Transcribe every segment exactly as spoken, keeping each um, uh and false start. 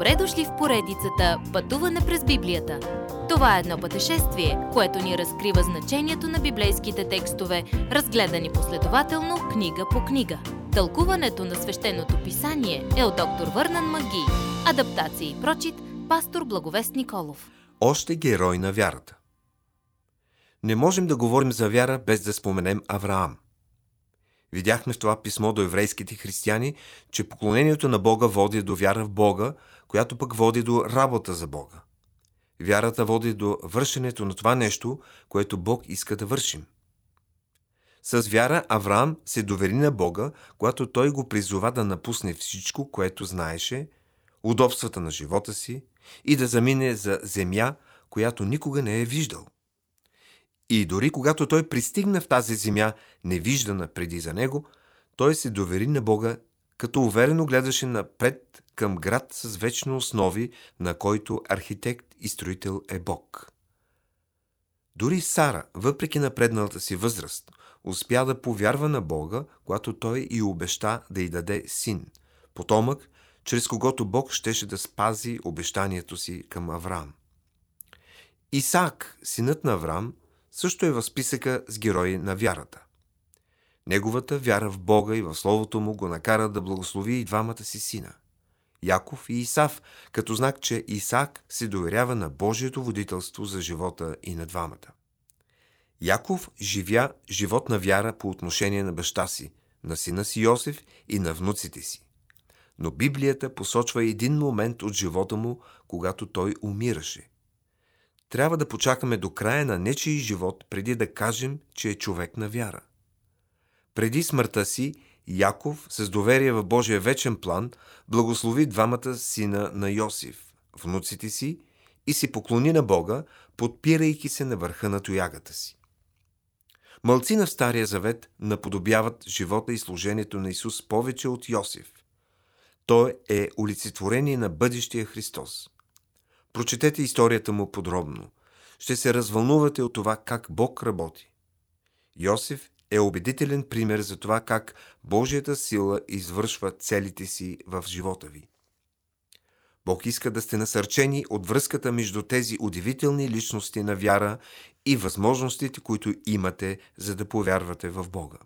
Добре дошли в поредицата Пътуване през Библията. Това е едно пътешествие, което ни разкрива значението на библейските текстове, разгледани последователно книга по книга. Тълкуването на Свещеното писание е от доктор Върнан Магий. Адаптация и прочит, пастор Благовест Николов. Още герой на вярата. Не можем да говорим за вяра без да споменем Авраам. Видяхме в това писмо до еврейските християни, че поклонението на Бога води до вяра в Бога, която пък води до работа за Бога. Вярата води до вършенето на това нещо, което Бог иска да вършим. С вяра Авраам се довери на Бога, когато той го призова да напусне всичко, което знаеше, удобствата на живота си и да замине за земя, която никога не е виждал. И дори когато той пристигна в тази земя, невиждана преди за него, той се довери на Бога, като уверено гледаше напред към град с вечни основи, на който архитект и строител е Бог. Дори Сара, въпреки напредналата си възраст, успя да повярва на Бога, когато той и обеща да й даде син, потомък, чрез когото Бог щеше да спази обещанието си към Авраам. Исаак, синът на Авраам, също е в списъка с герои на вярата. Неговата вяра в Бога и в Словото му го накара да благослови и двамата си сина – Яков и Исав, като знак, че Исаак се доверява на Божието водителство за живота и на двамата. Яков живя живот на вяра по отношение на баща си, на сина си Йосиф и на внуците си. Но Библията посочва един момент от живота му, когато той умираше. Трябва да почакаме до края на нечий живот, преди да кажем, че е човек на вяра. Преди смъртта си, Яков, с доверие в Божия вечен план, благослови двамата сина на Йосиф, внуците си, и се поклони на Бога, подпирайки се на върха на тоягата си. Малцина в Стария Завет наподобяват живота и служението на Исус повече от Йосиф. Той е олицетворение на бъдещия Христос. Прочетете историята му подробно. Ще се развълнувате от това как Бог работи. Йосиф е убедителен пример за това как Божията сила извършва целите си в живота ви. Бог иска да сте насърчени от връзката между тези удивителни личности на вяра и възможностите, които имате, за да повярвате в Бога.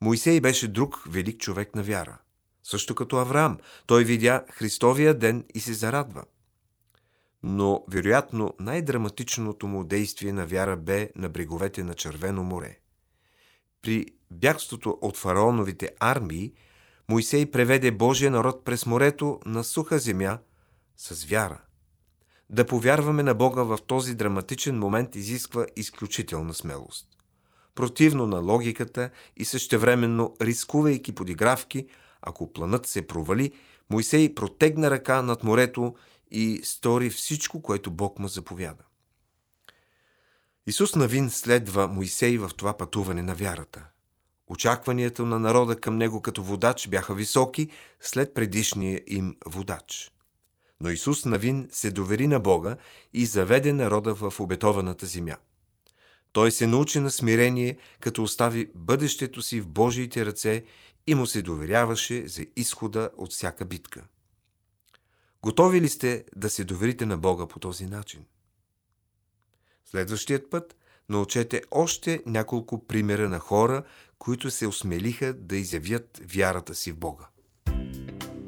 Моисей беше друг велик човек на вяра. Също като Авраам, той видя Христовия ден и се зарадва. Но, вероятно, най-драматичното му действие на вяра бе на бреговете на Червено море. При бягството от фараоновите армии, Моисей преведе Божия народ през морето на суха земя с вяра. Да повярваме на Бога в този драматичен момент изисква изключителна смелост. Противно на логиката и същевременно рискувайки подигравки, ако планът се провали, Моисей протегна ръка над морето и стори всичко, което Бог му заповяда. Исус Навин следва Моисей в това пътуване на вярата. Очакванията на народа към него като водач бяха високи след предишния им водач. Но Исус Навин се довери на Бога и заведе народа в обетованата земя. Той се научи на смирение, като остави бъдещето си в Божиите ръце и му се доверяваше за изхода от всяка битка. Готови ли сте да се доверите на Бога по този начин? Следващият път научете още няколко примера на хора, които се осмелиха да изявят вярата си в Бога.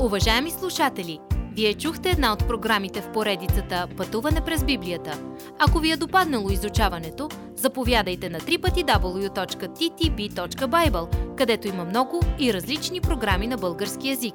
Уважаеми слушатели, Вие чухте една от програмите в поредицата Пътуване през Библията. Ако ви е допаднало изучаването, заповядайте на дабъл ю дабъл ю дабъл ю точка ти ти би точка байбъл, където има много и различни програми на български език.